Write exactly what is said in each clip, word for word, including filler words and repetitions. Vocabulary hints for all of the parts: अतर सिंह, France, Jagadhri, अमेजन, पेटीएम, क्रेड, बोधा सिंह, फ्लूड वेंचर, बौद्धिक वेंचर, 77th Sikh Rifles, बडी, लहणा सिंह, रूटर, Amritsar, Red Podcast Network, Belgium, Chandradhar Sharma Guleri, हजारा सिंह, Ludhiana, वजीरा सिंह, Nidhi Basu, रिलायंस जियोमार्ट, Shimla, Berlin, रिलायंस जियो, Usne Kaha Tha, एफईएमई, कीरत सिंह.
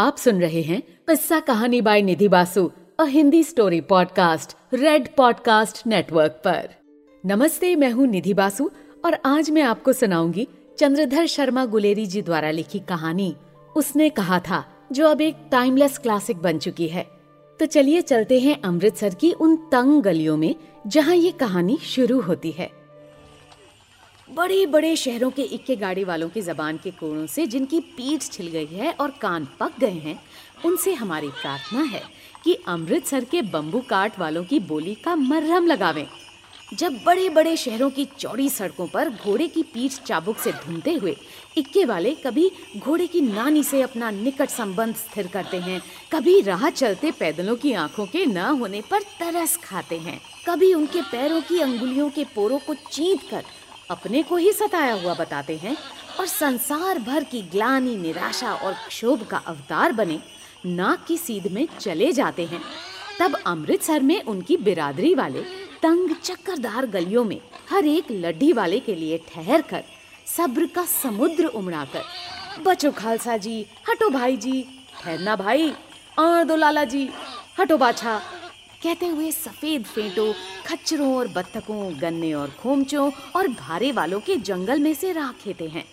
आप सुन रहे हैं Kissa Kahani by Nidhi Basu, a Hindi story podcast red podcast network पर। नमस्ते, मैं हूँ निधि बासु और आज मैं आपको सुनाऊंगी चंद्रधर शर्मा गुलेरी जी द्वारा लिखी कहानी उसने कहा था, जो अब एक टाइमलेस क्लासिक बन चुकी है। तो चलिए चलते हैं अमृतसर की उन तंग गलियों में जहाँ ये कहानी शुरू होती है। बड़े बड़े शहरों के इक्के गाड़ी वालों की जबान के कोड़ों से जिनकी पीठ छिल गई है और कान पक गए हैं, उनसे हमारी प्रार्थना है कि अमृतसर के बम्बू काट वालों की बोली का मरहम लगावें। जब बड़े बड़े शहरों की चौड़ी सड़कों पर घोड़े की पीठ चाबुक से घूमते हुए इक्के वाले कभी घोड़े की नानी से अपना निकट संबंध स्थिर करते हैं, कभी राह चलते पैदलों की आंखों के न होने पर तरस खाते हैं, कभी उनके पैरों की अंगुलियों के पोरों को चींध कर अपने को ही सताया हुआ बताते हैं और संसार भर की ग्लानि, निराशा और क्षोभ का अवतार बने नाक की सीध में चले जाते हैं, तब अमृतसर में उनकी बिरादरी वाले तंग चक्करदार गलियों में हर एक लड्ढी वाले के लिए ठहर कर सब्र का समुद्र उमड़ा कर बचो खालसा जी, हटो भाई जी, ठहरना भाई, और दो लाला जी, हटो बाछा कहते हुए सफेद फेंटों, खच्चरों और बत्तखों, गन्ने और खोमचों और भारे वालों के जंगल में से राह खेते हैं।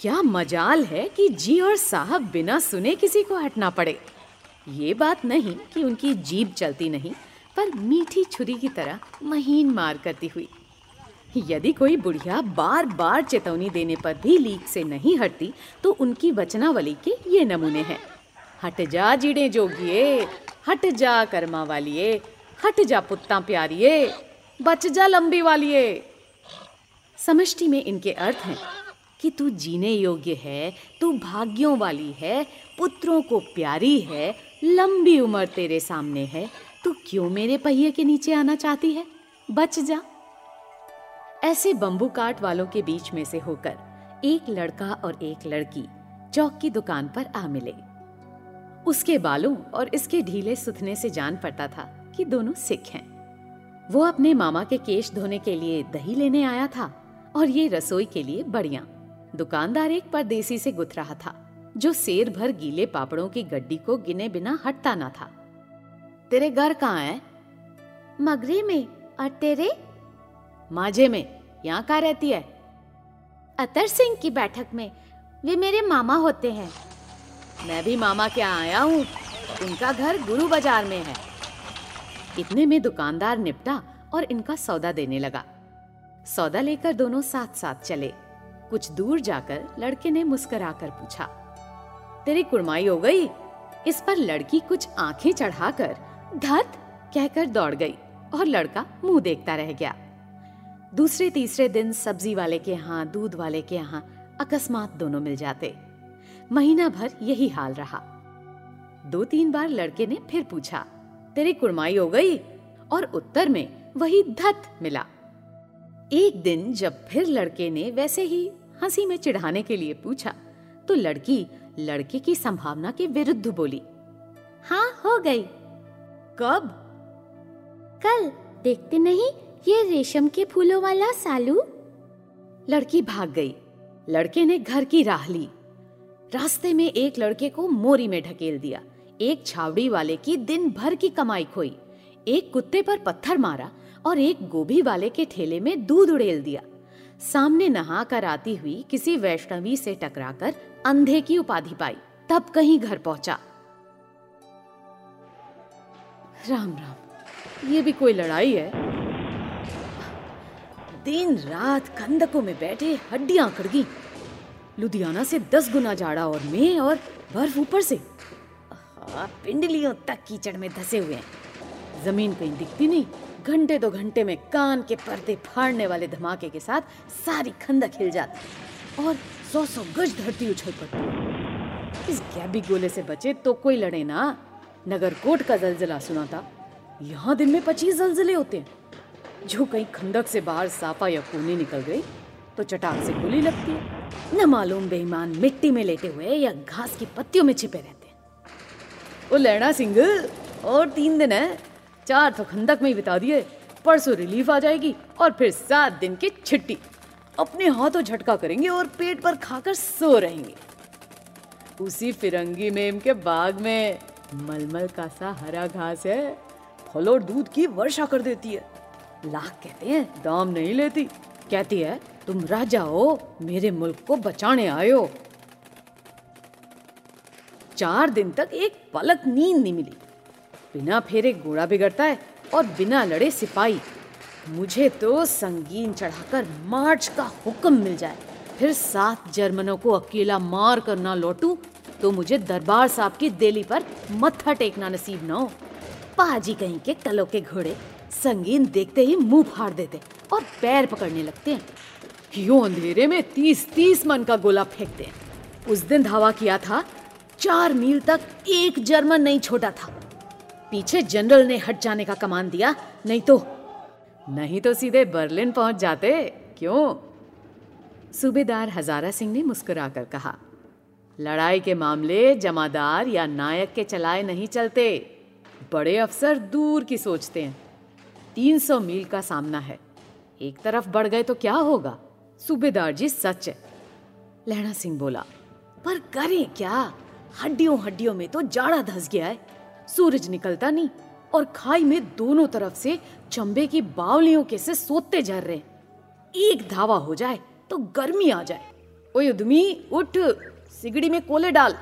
क्या मजाल है कि जी और साहब बिना सुने किसी को हटना पड़े। ये बात नहीं कि उनकी जीभ चलती नहीं, पर मीठी छुरी की तरह महीन मार करती हुई। यदि कोई बुढ़िया बार बार चेतावनी देने पर भी लीक से नहीं हटती तो उनकी वचनावली के ये नमूने हैं। हट जा जीड़े जोगिए, हट जा कर्मा वालिए, हट जा पुत्ता प्यारिए, बच जा लंबी वालिए। समष्टि में इनके अर्थ हैं कि तू जीने योग्य है, तू भाग्यों वाली है, पुत्रों को प्यारी है, लंबी उम्र तेरे सामने है, तू क्यों मेरे पहिए के नीचे आना चाहती है, बच जा। ऐसे बंबू काट वालों के बीच में से होकर एक लड़का और एक लड़की चौक की दुकान पर आ मिले। उसके बालों और इसके ढीले सुथने से जान पड़ता था कि दोनों सिख हैं। वो अपने मामा के केश धोने के लिए दही लेने आया था और ये रसोई के लिए बड़ियां। दुकानदार एक परदेसी से गुथ रहा था जो सेर भर गीले पापड़ों की गड्डी को गिने बिना हटता ना था। तेरे घर कहाँ है? मगरी में। और तेरे? माझे में। यहाँ कहाँ रहती है? अतर सिंह की बैठक में, वे मेरे मामा होते हैं। मैं भी मामा के आया हूँ, उनका घर गुरु बाजार में है। इतने में दुकानदार निपटा और इनका सौदा देने लगा। सौदा लेकर दोनों साथ साथ चले। कुछ दूर जाकर लड़के ने मुस्कुराकर पूछा, तेरी कुड़माई हो गई? इस पर लड़की कुछ आंखें चढ़ाकर धत कहकर दौड़ गई और लड़का मुंह देखता रह गया। दूसरे तीसरे दिन सब्जी वाले के यहाँ, दूध वाले के यहाँ अकस्मात दोनों मिल जाते। महीना भर यही हाल रहा। दो तीन बार लड़के ने फिर पूछा, तेरी कुड़माई हो गई? और उत्तर में वही धत मिला। एक दिन जब फिर लड़के ने वैसे ही हंसी में चिढ़ाने के लिए पूछा तो लड़की लड़के की संभावना के विरुद्ध बोली, हाँ हो गई। कब? कल। देखते नहीं ये रेशम के फूलों वाला सालू। लड़की भाग गई। लड़के ने घर की राह ली। रास्ते में एक लड़के को मोरी में ढकेल दिया, एक छावड़ी वाले की दिन भर की कमाई खोई, एक कुत्ते पर पत्थर मारा और एक गोभी वाले के ठेले में दूध उड़ेल दिया। सामने नहा कर आती हुई किसी वैष्णवी से टकराकर अंधे की उपाधि पाई, तब कहीं घर पहुंचा। राम राम, ये भी कोई लड़ाई है। दिन रात खंदकों में बैठे हड्डियां अकड़ गई। लुधियाना से दस गुना जाड़ा और में और बर्फ ऊपर से पिंडलियों तक कीचड़ में धसे हुए हैं। जमीन कहीं दिखती नहीं। घंटे दो घंटे में कान के पर्दे फाड़ने वाले धमाके के साथ सारी खंदक हिल जाती और सौ सौ गज धरती उछल पड़ती। इस गैबी गोले से बचे तो कोई लड़े ना। नगरकोट का जलजिला सुना था। यहाँ दिन में पच्चीस जलजिले होते हैं। जो कहीं खंदक से बाहर साफा या कोने निकल गई तो चटाक से गोली लगती है। न मालूम बेईमान मिट्टी में लेटे हुए या घास की पत्तियों में छिपे रहते हैं। ओ लैणा सिंह, और तीन दिन है, चार तो खंदक में ही बिता दिए। परसों रिलीफ आ जाएगी और फिर सात दिन की छिट्टी। अपने हाथों झटका करेंगे और पेट पर खाकर सो रहेंगे। उसी फिरंगी मेम के बाग में मलमल का सा हरा घास है, फल और दूध की वर्षा कर देती है। लाख कहते हैं दाम नहीं लेती, कहती है तुम राजा हो, मेरे मुल्क को बचाने आए हो। चार दिन तक एक पलक नींद नहीं मिली। बिना फेरे घोड़ा बिगड़ता है और बिना लड़े सिपाही। मुझे तो संगीन चढ़ाकर मार्च का हुक्म मिल जाए, फिर सात जर्मनों को अकेला मार कर ना लौटूं तो मुझे दरबार साहब की देली पर मत्था टेकना नसीब ना हो। पाजी कहीं के कलों के घोड़े संगीन देखते ही मुंह फाड़ देते और पैर पकड़ने लगते हैं। यूं अंधेरे में तीस तीस मन का गोला फेंकते हैं। उस दिन धावा किया था, चार मील तक एक जर्मन नहीं छोटा था। पीछे जनरल ने हट जाने का कमान दिया, नहीं तो नहीं तो सीधे बर्लिन पहुंच जाते। क्यों? सूबेदार हजारा सिंह ने मुस्कुरा कर कहा, लड़ाई के मामले जमादार या नायक के चलाए नहीं चलते। बड़े अफसर दूर की सोचते हैं। तीन सौ मील का सामना है, एक तरफ बढ़ गए तो क्या होगा? सूबेदार जी सच है, लहणा सिंह बोला, पर करें क्या? हड्डियों हड्डियों में तो जाड़ा धस गया है, सूरज निकलता नहीं और खाई में दोनों तरफ से चंबे की बावलियों के से सोते झर रहे। एक धावा हो जाए तो गर्मी आ जाए। ओए उद्यमी उठ, सिगड़ी में कोले डाल।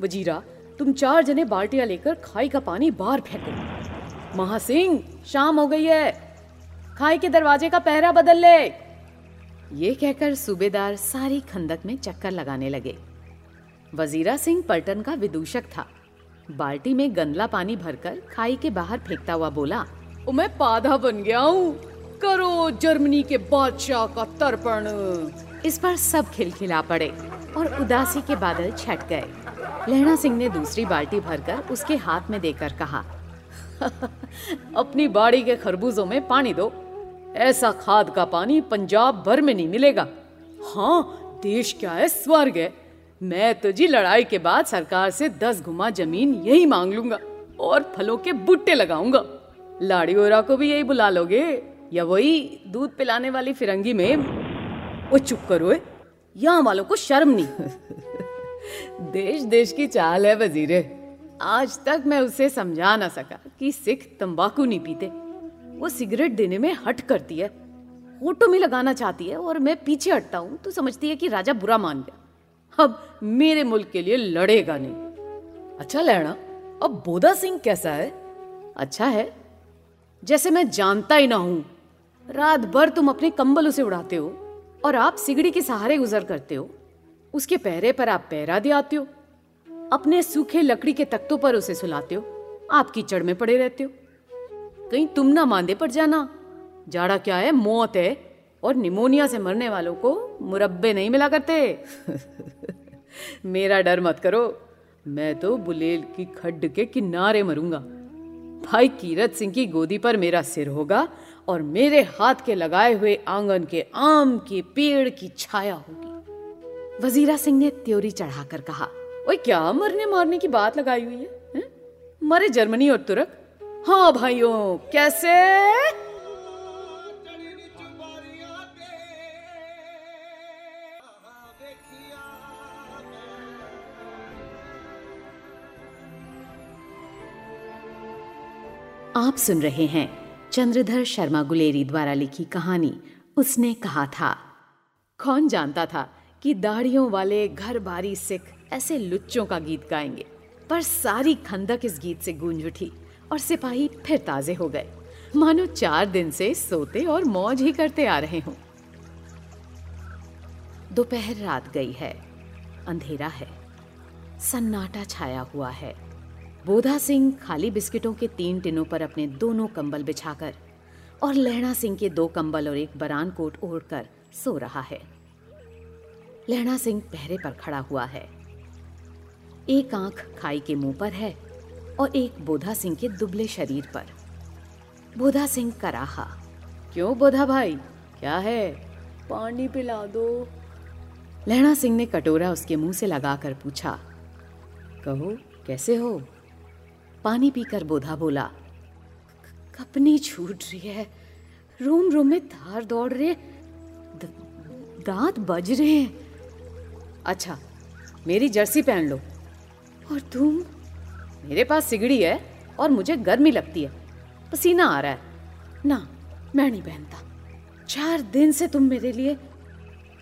वजीरा तुम चार जने बाल्टियां लेकर खाई का पानी बाहर फेंको। महासिंह शाम हो गई है, खाई के दरवाजे का पहरा बदल ले। ये कहकर सूबेदार सारी खंदक में चक्कर लगाने लगे। वजीरा सिंह पलटन का विदूषक था। बाल्टी में गंदला पानी भरकर खाई के बाहर फेंकता हुआ बोला, ओ मैं पाधा बन गया हूँ, करो जर्मनी के बादशाह का तर्पण। इस पर सब खिलखिला पड़े और उदासी के बादल छट गए। लहणा सिंह ने दूसरी बाल्टी भरकर उसके हाथ में देकर कहा, अपनी बाड़ी के खरबूजों में पानी दो। ऐसा खाद का पानी पंजाब भर में नहीं मिलेगा। हाँ, देश क्या है, स्वर्ग है। मैं तो जी लड़ाई के बाद सरकार से दस गुमा जमीन यही मांग लूंगा और फलों के बूटे लगाऊंगा। लाड़ी ओरा को भी यही बुला लोगे या वही दूध पिलाने वाली फिरंगी में? ओ चुप करो, यहाँ वालों को शर्म नहीं। देश देश की चाल है वजीरे। आज तक मैं उसे समझा ना सका कि सिख तंबाकू नहीं पीते। वो सिगरेट देने में हट करती है, होठों में लगाना चाहती है और मैं पीछे हटता हूँ तो समझती है कि राजा बुरा मान गया, अब मेरे मुल्क के लिए लड़ेगा नहीं। अच्छा लहणा, अब बोधा सिंह कैसा है? अच्छा है, जैसे मैं जानता ही ना हूं। रात भर तुम अपने कंबल उसे उड़ाते हो और आप सिगड़ी के सहारे गुजर करते हो। उसके पहरे पर आप पहरा दे आते हो, अपने सूखे लकड़ी के तख्तों पर उसे सुलाते हो, आप कीचड़ में पड़े रहते हो। कहीं तुम ना मांदे पड़ जाना। जाड़ा क्या है, मौत है, और निमोनिया से मरने वालों को मुरब्बे नहीं मिला करते। मेरा डर मत करो, मैं तो बुलेल की खड्ड के किनारे मरूंगा। भाई कीरत सिंह की गोदी पर मेरा सिर होगा और मेरे हाथ के लगाए हुए आंगन के आम के पेड़ की छाया होगी। वजीरा सिंह ने त्योरी चढ़ाकर कहा, ओए क्या मरने मारने की बात लगाई हुई है, है? मरे जर्मनी और तुर्क। हाँ भाइयों, कैसे? आप सुन रहे हैं चंद्रधर शर्मा गुलेरी द्वारा लिखी कहानी उसने कहा था। कौन जानता था कि दाढ़ियों वाले घर बारी सिख ऐसे लुच्चों का गीत गाएंगे, पर सारी खंदक इस गीत से गूंज उठी और सिपाही फिर ताजे हो गए, मानो चार दिन से सोते और मौज ही करते आ रहे हों। दोपहर रात गई है, अंधेरा है, सन्नाटा छाया हुआ है। बोधा सिंह खाली बिस्किटों के तीन टिनों पर अपने दोनों कंबल बिछाकर और लहणा सिंह के दो कंबल और एक बरान कोट ओढ़कर सो रहा है। लहणा सिंह पहरे पर खड़ा हुआ है। एक आंख खाई के मुंह पर है और एक बोधा सिंह के दुबले शरीर पर। बोधा सिंह कराहा, क्यों बोधा भाई, क्या है? पानी पिला दो। लहणा सिंह ने कटोरा उसके मुंह से लगाकर पूछा, कहो कैसे हो? पानी पीकर बोधा बोला, कपनी छूट रही है, रोम रोम में धार दौड़ रहे, द, दांत बज रहे हैं। अच्छा, मेरी जर्सी पहन लो, और धूम? मेरे पास सिगड़ी है और मुझे गर्मी लगती है, पसीना आ रहा है। ना, मैं नहीं पहनता। चार दिन से तुम मेरे लिए।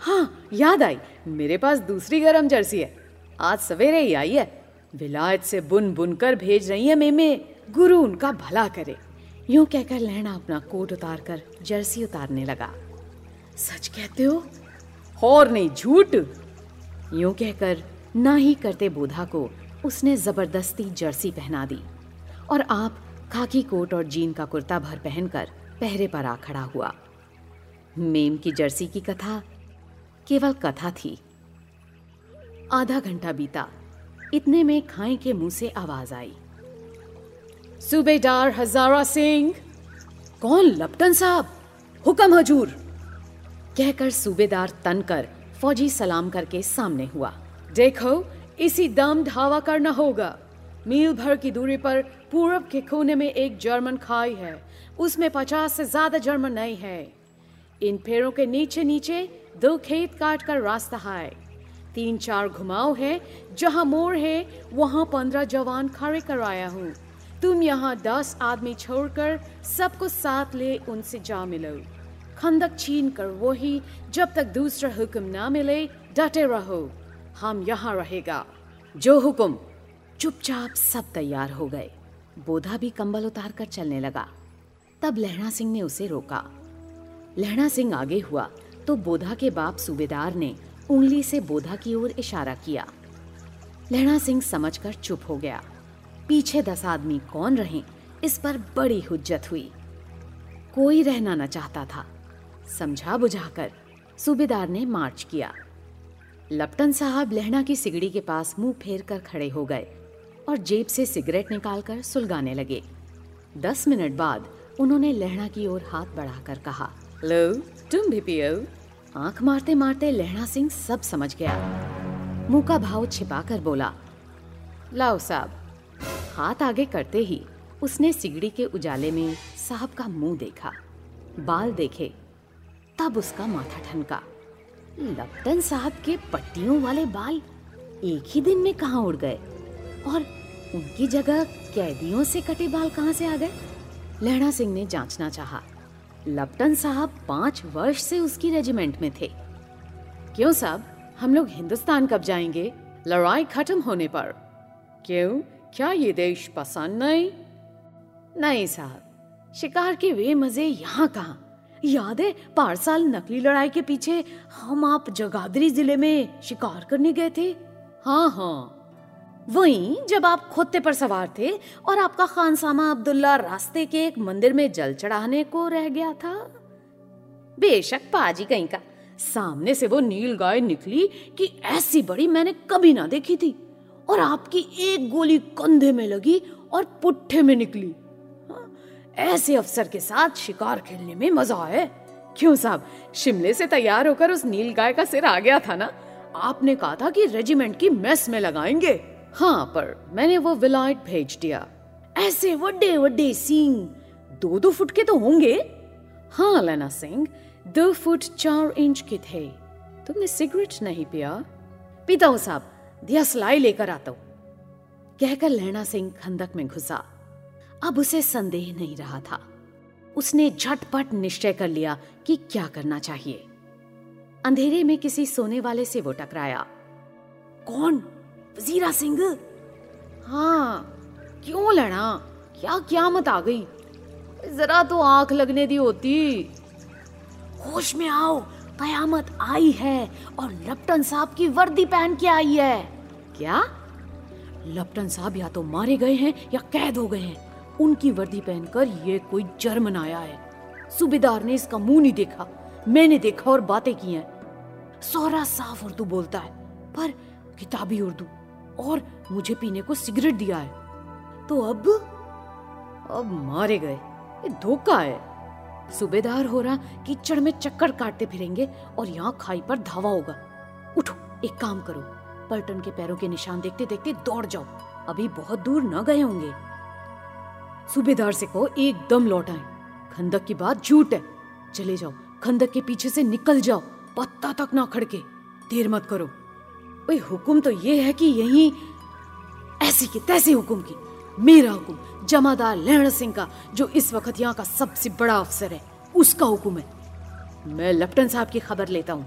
हाँ, याद आई, मेरे पास दूसरी गर्म जर्सी है, आज सवेरे ही आई है। विलायत से बुन बुन कर भेज रही है मेमे, गुरु उनका भला करे। यूं कहकर लहना अपना कोट उतार कर जर्सी उतारने लगा। सच कहते हो? और नहीं झूठ। यूं कहकर ना ही करते बोधा को उसने जबरदस्ती जर्सी पहना दी और आप खाकी कोट और जीन का कुर्ता भर पहनकर पहरे पर आ खड़ा हुआ। मेम की जर्सी की कथा केवल कथा थी। आधा घंटा बीता, इतने में खाए के मुंह से आवाज आई, सूबेदार हजारा सिंह। कौन? लप्टन साहब। हुक्म हजूर, कहकर सूबेदार तनकर फौजी सलाम करके सामने हुआ। देखो, इसी दम धावा करना होगा। मील भर की दूरी पर पूरब के कोने में एक जर्मन खाई है, उसमें पचास से ज्यादा जर्मन नहीं है। इन पेड़ों के नीचे नीचे दो खेत काट कर रास्ता है, तीन चार घुमाव है, जहाँ मोड़ है वहाँ पंद्रह जवान खड़े कराया हूँ। तुम यहाँ दस आदमी छोड़कर सबको साथ ले उनसे जा मिलो। खंदक छीन कर वही जब तक दूसरा हुक्म ना मिले डटे रहो। हम यहाँ रहेगा। जो हुक्म। चुपचाप सब तैयार हो गए। बोधा भी कंबल उतार कर चलने लगा। तब लहना सिंह ने उसे रोका। लहना सिंह आगे हुआ तो बोधा के बाप सूबेदार ने उंगली से बोधा की ओर इशारा किया। लहना सिंह समझकर चुप हो गया। पीछे दस आदमी कौन रहे, इस पर बड़ी हुज्जत हुई। कोई रहना न चाहता था। समझा बुझाकर सूबेदार ने मार्च किया। लप्टन साहब लहना की सिगड़ी के पास मुंह फेर कर खड़े हो गए और जेब से सिगरेट निकालकर सुलगाने लगे। दस मिनट बाद उन्होंने लहना की ओर हाथ बढ़ाकर कहा, लो तुम भी पियो। आंख मारते मारते लहना सिंह सब समझ गया। मुंह का भाव छिपा कर बोला, लाओ साहब। हाथ आगे करते ही उसने सिगड़ी के उजाले में साहब का मुंह देखा, बाल देखे, तब उसका माथा ठनका। लप्टन साहब के पट्टियों वाले बाल एक ही दिन में कहाँ उड़ गए और उनकी जगह कैदियों से कटे बाल कहाँ से आ गए? लहना सिंह ने जांचना चाहा। लप्टन साहब पांच वर्ष से उसकी रेजिमेंट में थे। क्यों साहब, हम लोग हिंदुस्तान कब जाएंगे? लड़ाई खत्म होने पर। क्यों, क्या ये देश पसंद नहीं? नहीं साहब, शिकार के वे मजे यहाँ कहाँ। याद है, पार साल नकली लड़ाई के पीछे हम आप जगाधरी जिले में शिकार करने गए थे। हाँ हाँ, वहीं जब आप खोते पर सवार थे और आपका खानसामा अब्दुल्ला रास्ते के एक मंदिर में जल चढ़ाने को रह गया था। बेशक पाजी कहीं का। सामने से वो नील गाय निकली कि ऐसी बड़ी मैंने कभी ना देखी थी और आपकी एक गोली कंधे में लगी और पुट्ठे में निकली। ऐसे अफसर के साथ शिकार खेलने में मजा है। क्यों साहब, शिमले से तैयार होकर उस नील गाय का सिर आ गया था ना। आपने कहा था कि रेजिमेंट की मेस में लगाएंगे। हाँ, पर मैंने वो विलायत भेज दिया। ऐसे वड्डे वड्डे सींग, दो दो फुट के तो होंगे। हाँ लहना सिंह, दो फुट चार इंच के थे। तुमने सिगरेट नहीं पिया? पीता हूँ साहब, दिया सलाई लेकर आता हूँ, कहकर लहना सिंह खंदक में घुसा। अब उसे संदेह नहीं रहा था। उसने झटपट निश्चय कर लिया कि क्या करना चाहिए। अंधेरे में किसी सोने वाले से वो टकराया। कौन? जीरा सिंह। हाँ, क्यों लड़ा? क्या क्या मत आ गई? जरा तो आंख लगने दी होती। होश में आओ, कयामत आई है और लप्टन साहब की वर्दी पहन के आई है। क्या? लप्टन साहब या तो मारे गए हैं या कैद हो गए हैं। उनकी वर्दी पहनकर ये कोई जर्मन आया है। सूबेदार ने इसका मुंह नहीं देखा, मैंने देखा और बातें की हैं। सोहरा साफ उर्दू बोलता है पर किताबी उर्दू, और मुझे पीने को सिगरेट दिया है। तो अब अब मारे गए, ये धोखा है। सूबेदार हो रहा कीचड़ में चक्कर काटते फिरेंगे और यहाँ खाई पर धावा होगा। उठो, एक काम करो, पलटन के पैरों के निशान देखते देखते दौड़ जाओ, अभी बहुत दूर न गए होंगे। सूबेदार से कहो एकदम लौट आए। खंदक की बात झूठ है, चले जाओ, खंदक के पीछे से निकल जाओ, पत्ता तक ना खड़के, देर मत करो। हुकुम तो ये है कि यही ऐसी की तैसी हुकुम की। मेरा हुकुम जमादार लहण सिंह का, जो इस वक्त यहाँ का सबसे बड़ा अफसर है, उसका हुकुम है। मैं लेफ्टिनेंट साहब की खबर लेता हूँ।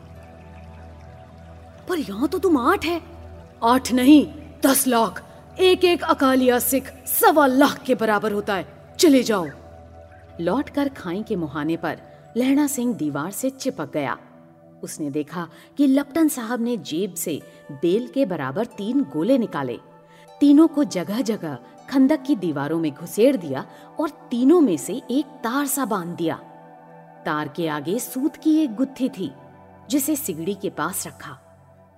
पर यहाँ तो तुम आठ है, आठ नहीं दस लाख, एक एक अकालिया सिख सवा लाख के बराबर होता है। चले जाओ। लौट कर खाई के मुहाने पर लहणा सिंह दीवार से चिपक गया। उसने देखा कि लप्टन साहब ने जेब से बेल के बराबर तीन गोले निकाले, तीनों को जगह जगह खंदक की दीवारों में घुसेड़ दिया और तीनों में से एक तार सा बांध दिया। तार के आगे सूत की एक गुत्थी थी जिसे सिगड़ी के पास रखा।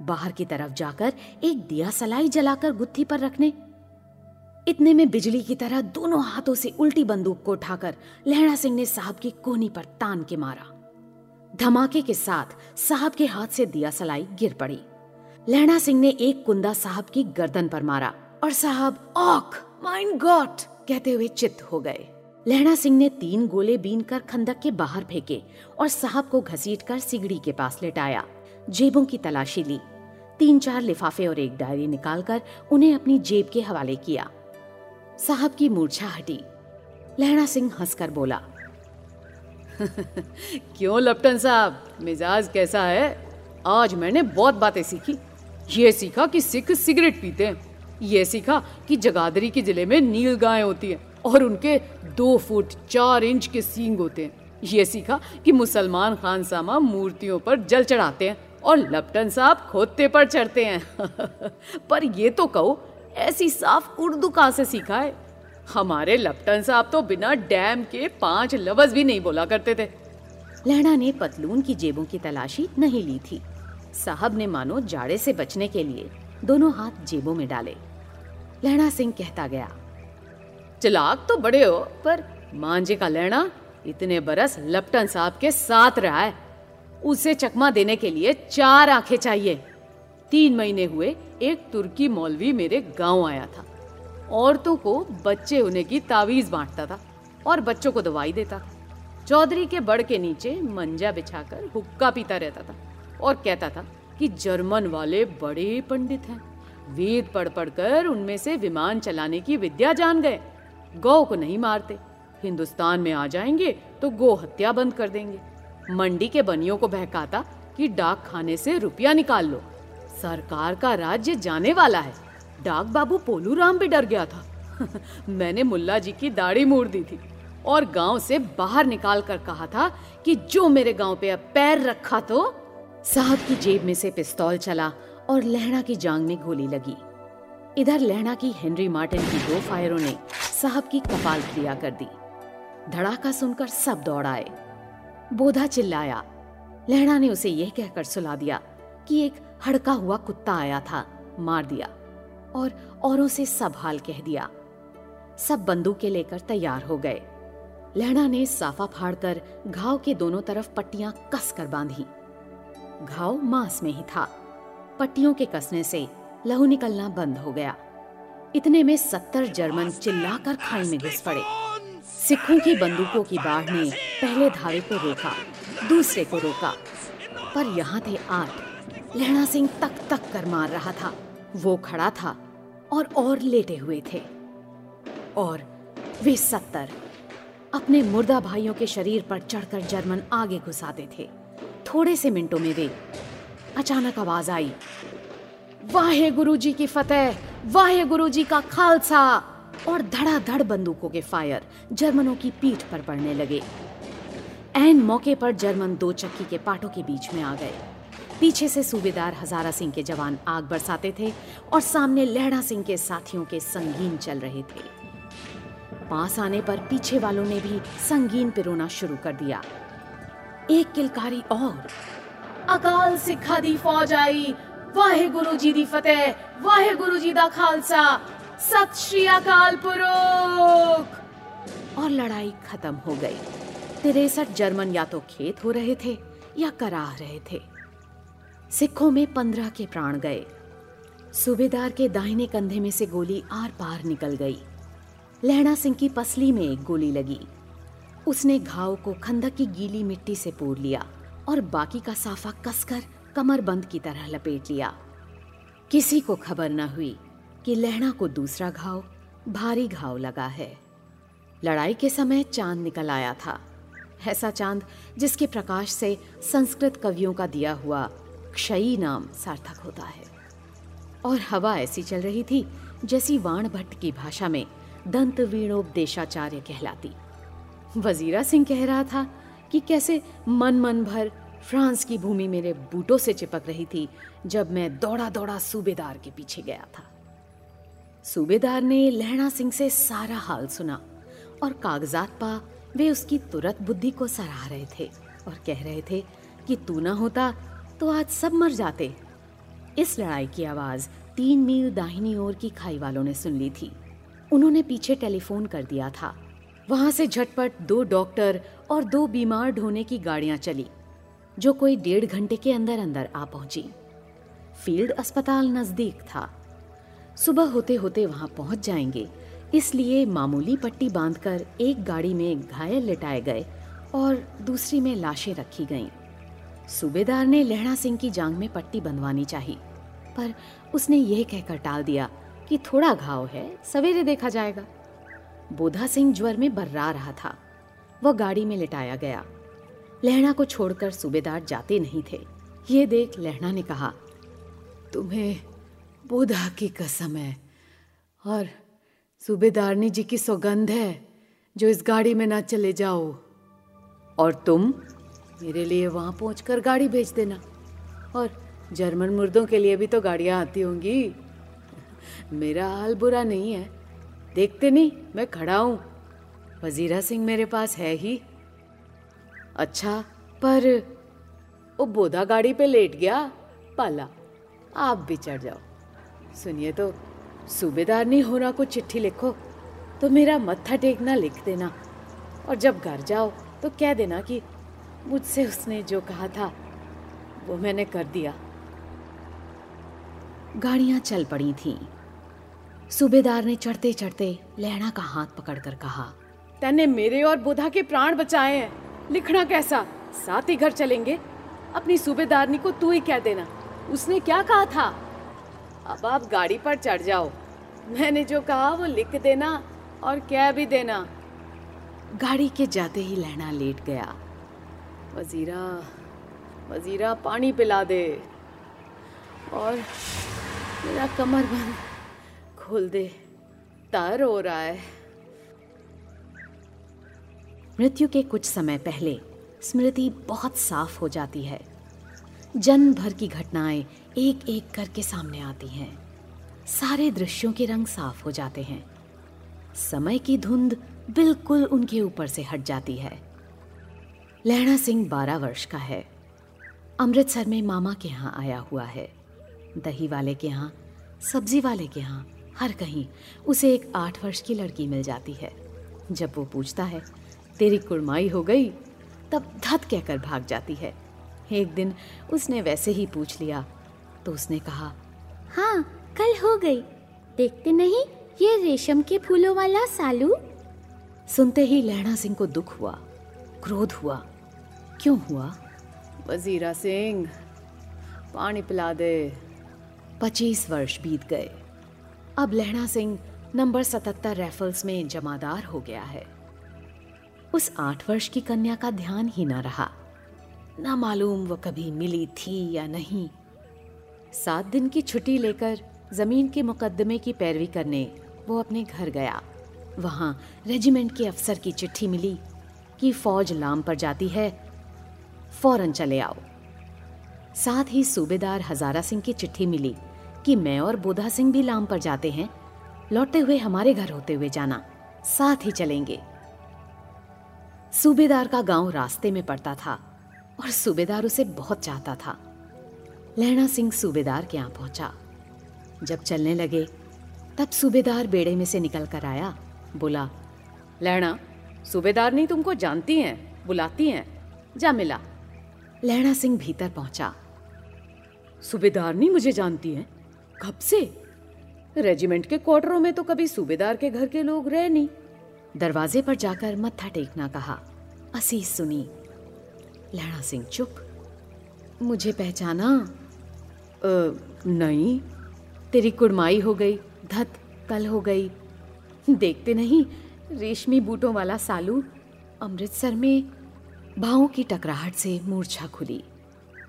बाहर की तरफ जाकर एक दिया सलाई जलाकर गुत्थी पर रखने। इतने में बिजली की तरह दोनों हाथों से उल्टी बंदूक को उठाकर लहणा सिंह ने साहब की कोहनी पर तान के मारा। धमाके के साथ साहब के हाथ से दिया सलाई गिर पड़ी। लहणा सिंह ने एक कुंदा साहब की गर्दन पर मारा और साहब ऑक माय गॉड कहते हुए चित हो गए। लहणा सिंह ने तीन गोले बीन कर खंदक के बाहर फेंके और साहब को घसीट कर सिगड़ी के पास लेटाया। जेबों की तलाशी ली, तीन चार लिफाफे और एक डायरी निकालकर उन्हें अपनी जेब के हवाले किया। साहब की मूर्छा हटी। लहणा सिंह हंसकर बोला, क्यों लप्टन साहब, मिजाज कैसा है? आज मैंने बहुत बातें सीखी। ये सीखा कि सिख सिगरेट पीते हैं, ये सीखा कि जगाधरी के जिले में नील गाय होती है और उनके दो फुट चार इंच के सींग होते हैं, ये सीखा कि मुसलमान खानसामा मूर्तियों पर जल चढ़ाते हैं और लप्टन साहब खोदते पर चढ़ते हैं। पर ये तो कहो, ऐसी साफ उर्दू कहाँ से सीखा है? हमारे लप्टन साहब तो बिना डैम के पांच लफ्ज भी नहीं बोला करते थे। लहणा ने पतलून की जेबों की तलाशी नहीं ली थी। साहब ने मानो जाड़े से बचने के लिए दोनों हाथ जेबों में डाले। लहणा सिंह कहता गया, चलाक तो बड़े हो, पर मांझे का लहणा इतने बरस लप्टन साहब के साथ रहा है। उसे चकमा देने के लिए चार आंखें चाहिए। तीन महीने हुए एक तुर्की मौलवी मेरे गांव आया था। औरतों को बच्चे होने की तावीज बांटता था और बच्चों को दवाई देता था। चौधरी के बड़ के नीचे मंजा बिछाकर हुक्का पीता रहता था और कहता था कि जर्मन वाले बड़े पंडित हैं, वेद पढ़ पढ़कर उनमें से विमान चलाने की विद्या जान गए। गौ को नहीं मारते, हिंदुस्तान में आ जाएंगे तो गो हत्या बंद कर देंगे। मंडी के बनियों को बहकाता कि डाक खाने से रुपया निकाल लो, सरकार का राज्य जाने वाला है। डाक बाबू पोलू राम भी डर गया था। मैंने मुल्ला जी की दाढ़ी मोड़ दी थी और गांव से बाहर निकाल कर कहा था कि जो मेरे गांव पे अब पैर रखा तो। साहब की जेब में से पिस्तौल चला और लहणा की जांग में गोली लगी। इधर लहणा की हेनरी मार्टिन की दो फायरों ने साहब की कपाल क्रिया कर दी। धड़ाका सुनकर सब दौड़ आए। बोधा चिल्लाया। लहणा ने उसे यह कहकर सुला दिया कि एक हड़का हुआ कुत्ता आया था, मार दिया और औरों से सब हाल कह दिया। सब बंदूकें लेकर तैयार हो गए। लहणा ने साफा फाड़कर घाव के दोनों तरफ पट्टियां कसकर बांधी। घाव मांस में ही था। पट्टियों के कसने से लहू निकलना बंद हो गया। इतने में सत्तर जर्मन चिल्लाकर खाई में घुस पड़े। सिखों की बंदूकों की बाढ़ ने पहले धावे को रोका, दूसरे को रोका, पर यहाँ थे आठ। लहणा सिंह तक तक कर मार रहा था। वो खड़ा था और और लेटे हुए थे, और वे सत्तर अपने मुर्दा भाइयों के शरीर पर चढ़कर जर्मन आगे घुसाते थे। थोड़े से मिनटों में वे अचानक आवाज आई, वाहे गुरु जी की फतेह, वाहे गुरु जी का खालसा, और धड़ाधड़ बंदूकों के फायर जर्मनों की पीठ पर पड़ने लगे। ऐन मौके पर जर्मन दो चक्की के पाटों के बीच में आ गए। पीछे से सूबेदार हजारा सिंह के जवान आग बरसाते थे और सामने लहणा सिंह के साथियों के संगीन चल रहे थे। पास आने पर पीछे वालों ने भी संगीन पिरोना शुरू कर दिया। एक किलकारी और, अकाल सिखा दी फौज आई, वाहे गुरु जी दी फतेह, वाहे गुरु जी दा खालसा, सत श्री अकाल पुरख, और लड़ाई खत्म हो गई। तिरसठ जर्मन या तो खेत हो रहे थे या कराह रहे थे। सिखों में पंद्रह के प्राण गए। सूबेदार के दाहिने कंधे में से गोली आर पार निकल गई। लहणा सिंह की पसली में एक गोली लगी। उसने घाव को खंदक की गीली मिट्टी से पूर लिया और बाकी का साफा कसकर कमरबंद की तरह लपेट लिया। किसी को खबर न हुई कि लहणा को दूसरा घाव, भारी घाव लगा है। लड़ाई के समय चांद निकल आया था, ऐसा चांद जिसके प्रकाश से संस्कृत कवियों का दिया हुआ क्षयी नाम सार्थक होता है। और हवा ऐसी चल रही थी जैसी वाणभट्ट की भाषा में दंत वीणोपदेशाचार्य कहलाती। वजीरा सिंह कह रहा था कि कैसे मन मन भर फ्रांस की भूमि मेरे बूटों से चिपक रही थी जब मैं दौड़ा दौड़ा सूबेदार के पीछे गया था। सूबेदार ने लहणा सिंह से सारा हाल सुना और कागजात पा वे उसकी तुरंत बुद्धि को सराह रहे थे और कह रहे थे कि तू ना होता तो आज सब मर जाते। इस लड़ाई की आवाज़ तीन मील दाहिनी ओर की खाई वालों ने सुन ली थी। उन्होंने पीछे टेलीफोन कर दिया था। वहां से झटपट दो डॉक्टर और दो बीमार ढोने की गाड़ियां चली जो कोई डेढ़ घंटे के अंदर अंदर आ पहुंची। फील्ड अस्पताल नजदीक था, सुबह होते होते वहां पहुंच जाएंगे, इसलिए मामूली पट्टी बांधकर एक गाड़ी में घायल लिटाए गए और दूसरी में लाशें रखी गईं। सूबेदार ने लहणा सिंह की जांग में पट्टी बंधवानी चाहिए, पर उसने यह कहकर टाल दिया कि थोड़ा घाव है, सवेरे देखा जाएगा। बोधा सिंह ज्वर में बर्रा रहा था, वह गाड़ी में लिटाया गया। लहणा को छोड़कर सूबेदार जाते नहीं थे। ये देख लहणा ने कहा, तुम्हें बोधा की कसम है और सूबेदारनी जी की सौगंध है जो इस गाड़ी में ना चले जाओ, और तुम मेरे लिए वहाँ पहुँचकर गाड़ी भेज देना, और जर्मन मुर्दों के लिए भी तो गाड़ियाँ आती होंगी। मेरा हाल बुरा नहीं है, देखते नहीं मैं खड़ा हूँ, वजीरा सिंह मेरे पास है ही। अच्छा, पर वो बोधा गाड़ी पे लेट गया, पाला आप भी चढ़ जाओ। सुनिए तो, सूबेदार नहीं होना को चिट्ठी लिखो तो मेरा मत्था टेकना लिख देना, और जब घर जाओ तो कह देना कि मुझसे उसने जो कहा था वो मैंने कर दिया। गाड़ियां चल पड़ी थीं। सूबेदार ने चढ़ते चढ़ते लहणा का हाथ पकड़कर कहा, तने मेरे और बोधा के प्राण बचाए हैं, लिखना कैसा, साथ ही घर चलेंगे। अपनी सूबेदारनी को तू ही कह देना उसने क्या कहा था। अब आप गाड़ी पर चढ़ जाओ, मैंने जो कहा वो लिख देना और कह भी देना। गाड़ी के जाते ही लहणा लेट गया। वजीरा वजीरा पानी पिला दे और मेरा कमरबंद खोल दे, तर हो रहा है। मृत्यु के कुछ समय पहले स्मृति बहुत साफ हो जाती है। जन्म भर की घटनाएं एक एक करके सामने आती हैं, सारे दृश्यों के रंग साफ हो जाते हैं, समय की धुंध बिल्कुल उनके ऊपर से हट जाती है। लहणा सिंह बारह वर्ष का है, अमृतसर में मामा के यहाँ आया हुआ है। दही वाले के यहाँ, सब्जी वाले के यहाँ, हर कहीं उसे एक आठ वर्ष की लड़की मिल जाती है। जब वो पूछता है तेरी कुड़माई हो गई, तब धत कहकर भाग जाती है। एक दिन उसने वैसे ही पूछ लिया तो उसने कहा, हाँ कल हो गई, देखते नहीं ये रेशम के फूलों वाला सालू। सुनते ही लहणा सिंह को दुख हुआ, क्रोध हुआ। क्यों हुआ? वजीरा सिंह पानी पिला दे। पच्चीस वर्ष बीत गए। अब लहणा सिंह नंबर सतहत्तर राइफल्स में जमादार हो गया है। उस आठ वर्ष की कन्या का ध्यान ही ना रहा, ना मालूम वो कभी मिली थी या नहीं। सात दिन की छुट्टी लेकर जमीन के मुकदमे की पैरवी करने वो अपने घर गया। वहाँ रेजिमेंट के अफसर की चिट्ठी मिली कि फौज लाम पर जाती है, फौरन चले आओ। साथ ही सूबेदार हजारा सिंह की चिट्ठी मिली कि मैं और बोधा सिंह भी लाम पर जाते हैं, लौटते हुए हमारे घर होते हुए जाना, साथ ही चलेंगे। सूबेदार का गांव रास्ते में पड़ता था और सूबेदार उसे बहुत चाहता था। लहणा सिंह सूबेदार के यहाँ पहुंचा। जब चलने लगे तब सूबेदार बेड़े में से निकल कर आया, बोला, लहणा, सूबेदार नहीं तुमको जानती हैं, बुलाती हैं, जा मिला। लहणा सिंह भीतर पहुंचा। सूबेदार नहीं मुझे जानती हैं? कब से? रेजिमेंट के क्वार्टरों में तो कभी सूबेदार के घर के लोग रहे नहीं। दरवाजे पर जाकर मत्था टेकना कहा, असीस सुनी। लहणा सिंह चुप। मुझे पहचाना? आ, नहीं। तेरी कुड़माई हो गई, धत कल हो गई। देखते नहीं रेशमी बूटों वाला सालू अमृतसर में भावों की टकराहट से मूर्छा खुली,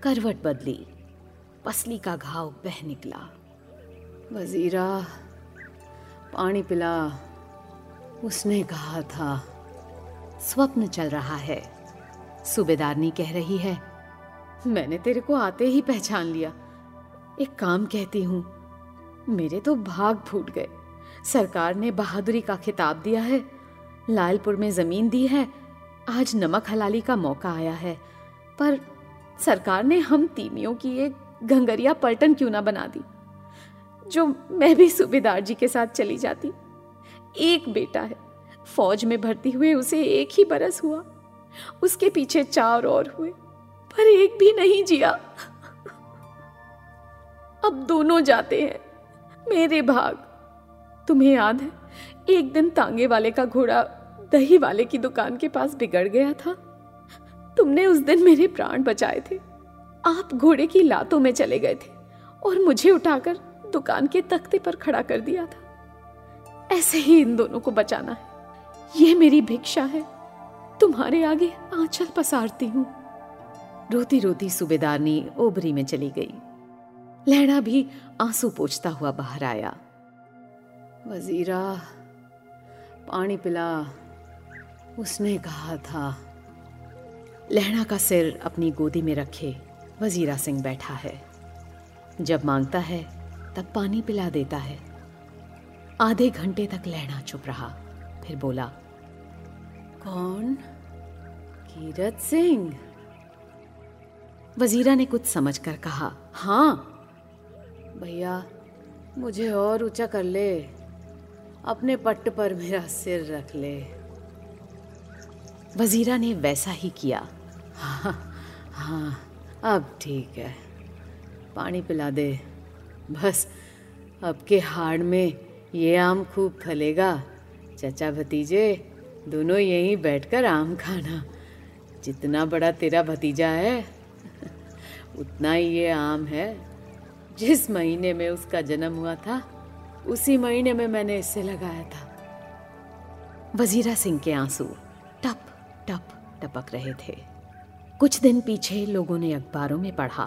करवट बदली, पसली का घाव बह निकला। वजीरा पानी पिला, उसने कहा था। स्वप्न चल रहा है। सूबेदारनी कह रही है, मैंने तेरे को आते ही पहचान लिया। एक काम कहती हूँ, मेरे तो भाग फूट गए। सरकार ने बहादुरी का खिताब दिया है, लालपुर में जमीन दी है, आज नमक हलाली का मौका आया है, पर सरकार ने हम तीमियों की एक घंघरिया पलटन क्यों ना बना दी, जो मैं भी सूबेदार जी के साथ चली जाती। एक बेटा है, फौज में भर्ती हुए उसे एक ही बरस हुआ, उसके पीछे चार और हुए, पर एक भी नहीं जिया। अब दोनों जाते हैं मेरे भाग। तुम्हें याद है एक दिन तांगे वाले का घोड़ा दही वाले की दुकान के पास बिगड़ गया था? तुमने उस दिन मेरे प्राण बचाए थे। आप घोड़े की लातों में चले गए थे और मुझे उठाकर दुकान के तख्ते पर खड़ा कर दिया था। ऐसे ही इन दोनों को बचाना है, ये मेरी भिक्षा है। तुम्हारे आगे आंचल पसारती हूँ। रोती रोती सूबेदारनी ओबरी में चली गई। लहड़ा भी आंसू पोंछता हुआ बाहर आया। वजीरा पानी पिला, उसने कहा था। लहड़ा का सिर अपनी गोदी में रखे वजीरा सिंह बैठा है। जब मांगता है तब पानी पिला देता है। आधे घंटे तक लहड़ा चुप रहा, फिर बोला, कौन? कीरत सिंह। वजीरा ने कुछ समझकर कहा, हाँ। भैया मुझे और ऊंचा कर ले, अपने पट्ट पर मेरा सिर रख ले। वजीरा ने वैसा ही किया। हाँ हाँ अब ठीक है, पानी पिला दे। बस अब के हाड़ में ये आम खूब फलेगा। चचा भतीजे दोनों यहीं बैठकर आम खाना। जितना बड़ा तेरा भतीजा है उतना ही ये आम है। जिस महीने में उसका जन्म हुआ था उसी महीने में मैंने इसे लगाया था। वजीरा सिंह के आंसू टप टप टपक रहे थे। कुछ दिन पीछे लोगों ने अखबारों में पढ़ा,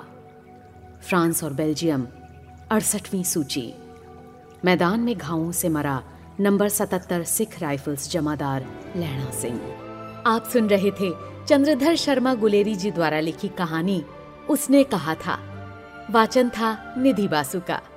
फ्रांस और बेल्जियम अड़सठवीं सूची, मैदान में घावों से मरा नंबर सतहत्तर सिख राइफल्स जमादार लहणा सिंह। आप सुन रहे थे चंद्रधर शर्मा गुलेरी जी द्वारा लिखी कहानी उसने कहा था। वाचन था निधि बासु का।